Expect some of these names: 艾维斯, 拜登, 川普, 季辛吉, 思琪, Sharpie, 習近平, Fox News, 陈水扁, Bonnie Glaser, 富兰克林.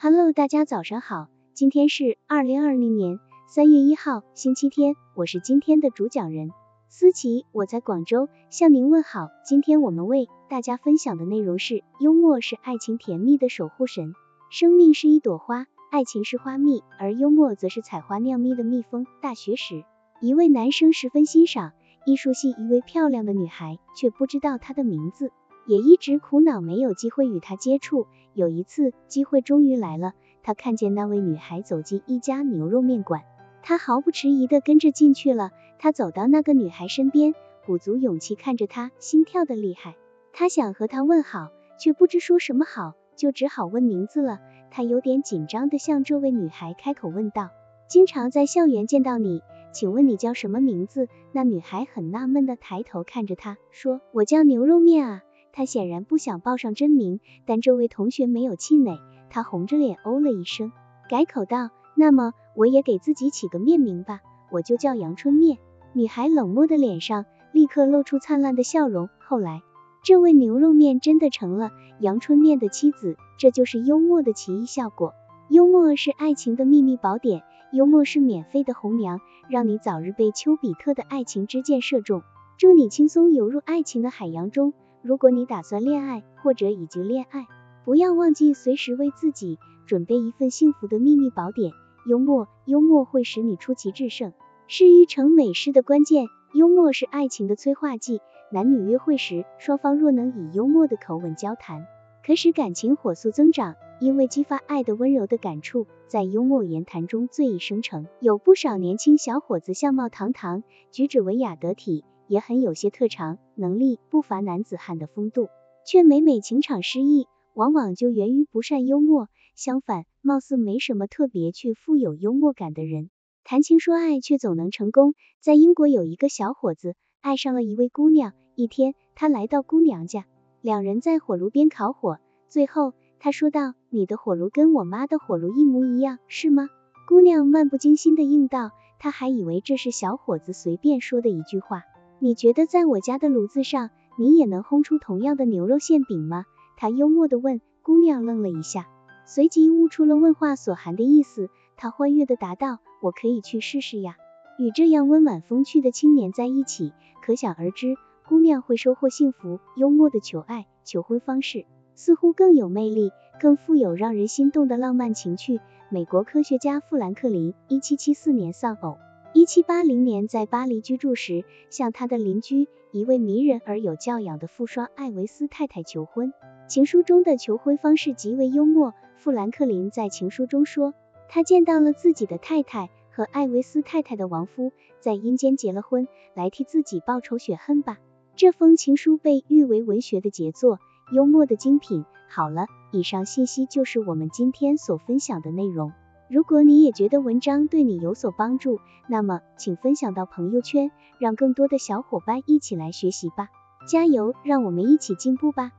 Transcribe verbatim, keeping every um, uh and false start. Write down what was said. Hello， 大家早上好，今天是二零二零年三月一号，星期天，我是今天的主讲人思琪，我在广州向您问好。今天我们为大家分享的内容是：幽默是爱情甜蜜的守护神。生命是一朵花，爱情是花蜜，而幽默则是采花酿蜜的蜜蜂。大学时，一位男生十分欣赏艺术系一位漂亮的女孩，却不知道她的名字，也一直苦恼没有机会与她接触。有一次，机会终于来了，他看见那位女孩走进一家牛肉面馆，他毫不迟疑的跟着进去了。他走到那个女孩身边，鼓足勇气看着她，心跳的厉害。他想和她问好，却不知说什么好，就只好问名字了。他有点紧张的向这位女孩开口问道：经常在校园见到你，请问你叫什么名字？那女孩很纳闷的抬头看着他，说：我叫牛肉面啊。他显然不想报上真名，但这位同学没有气馁，他红着脸哦了一声，改口道：那么我也给自己起个面名吧，我就叫阳春面。女孩冷漠的脸上立刻露出灿烂的笑容。后来，这位牛肉面真的成了阳春面的妻子，这就是幽默的奇异效果。幽默是爱情的秘密宝典，幽默是免费的红娘，让你早日被丘比特的爱情之箭射中，祝你轻松游入爱情的海洋中。如果你打算恋爱或者已经恋爱，不要忘记随时为自己准备一份幸福的秘密宝典。幽默，幽默会使你出奇制胜，是一成美事的关键。幽默是爱情的催化剂，男女约会时，双方若能以幽默的口吻交谈，可使感情火速增长，因为激发爱的温柔的感触，在幽默言谈中最易生成。有不少年轻小伙子相貌堂堂，举止文雅得体，也很有些特长能力，不乏男子汉的风度，却每每情场失意，往往就源于不善幽默。相反，貌似没什么特别却富有幽默感的人，谈情说爱却总能成功。在英国有一个小伙子爱上了一位姑娘，一天他来到姑娘家，两人在火炉边烤火，最后他说道：你的火炉跟我妈的火炉一模一样，是吗？姑娘漫不经心的应道，他还以为这是小伙子随便说的一句话。你觉得在我家的炉子上，你也能烘出同样的牛肉馅饼吗？他幽默地问。姑娘愣了一下，随即悟出了问话所含的意思，他欢悦地答道：我可以去试试呀。与这样温婉风趣的青年在一起，可想而知，姑娘会收获幸福。幽默的求爱、求婚方式，似乎更有魅力，更富有让人心动的浪漫情趣。美国科学家富兰克林一七七四年丧偶。一七八零年在巴黎居住时，向他的邻居一位迷人而有教养的富商艾维斯太太求婚。情书中的求婚方式极为幽默，富兰克林在情书中说，他见到了自己的太太和艾维斯太太的亡夫在阴间结了婚，来替自己报仇雪恨吧。这封情书被誉为文学的杰作，幽默的精品。好了，以上信息就是我们今天所分享的内容。如果你也觉得文章对你有所帮助，那么请分享到朋友圈，让更多的小伙伴一起来学习吧。加油，让我们一起进步吧。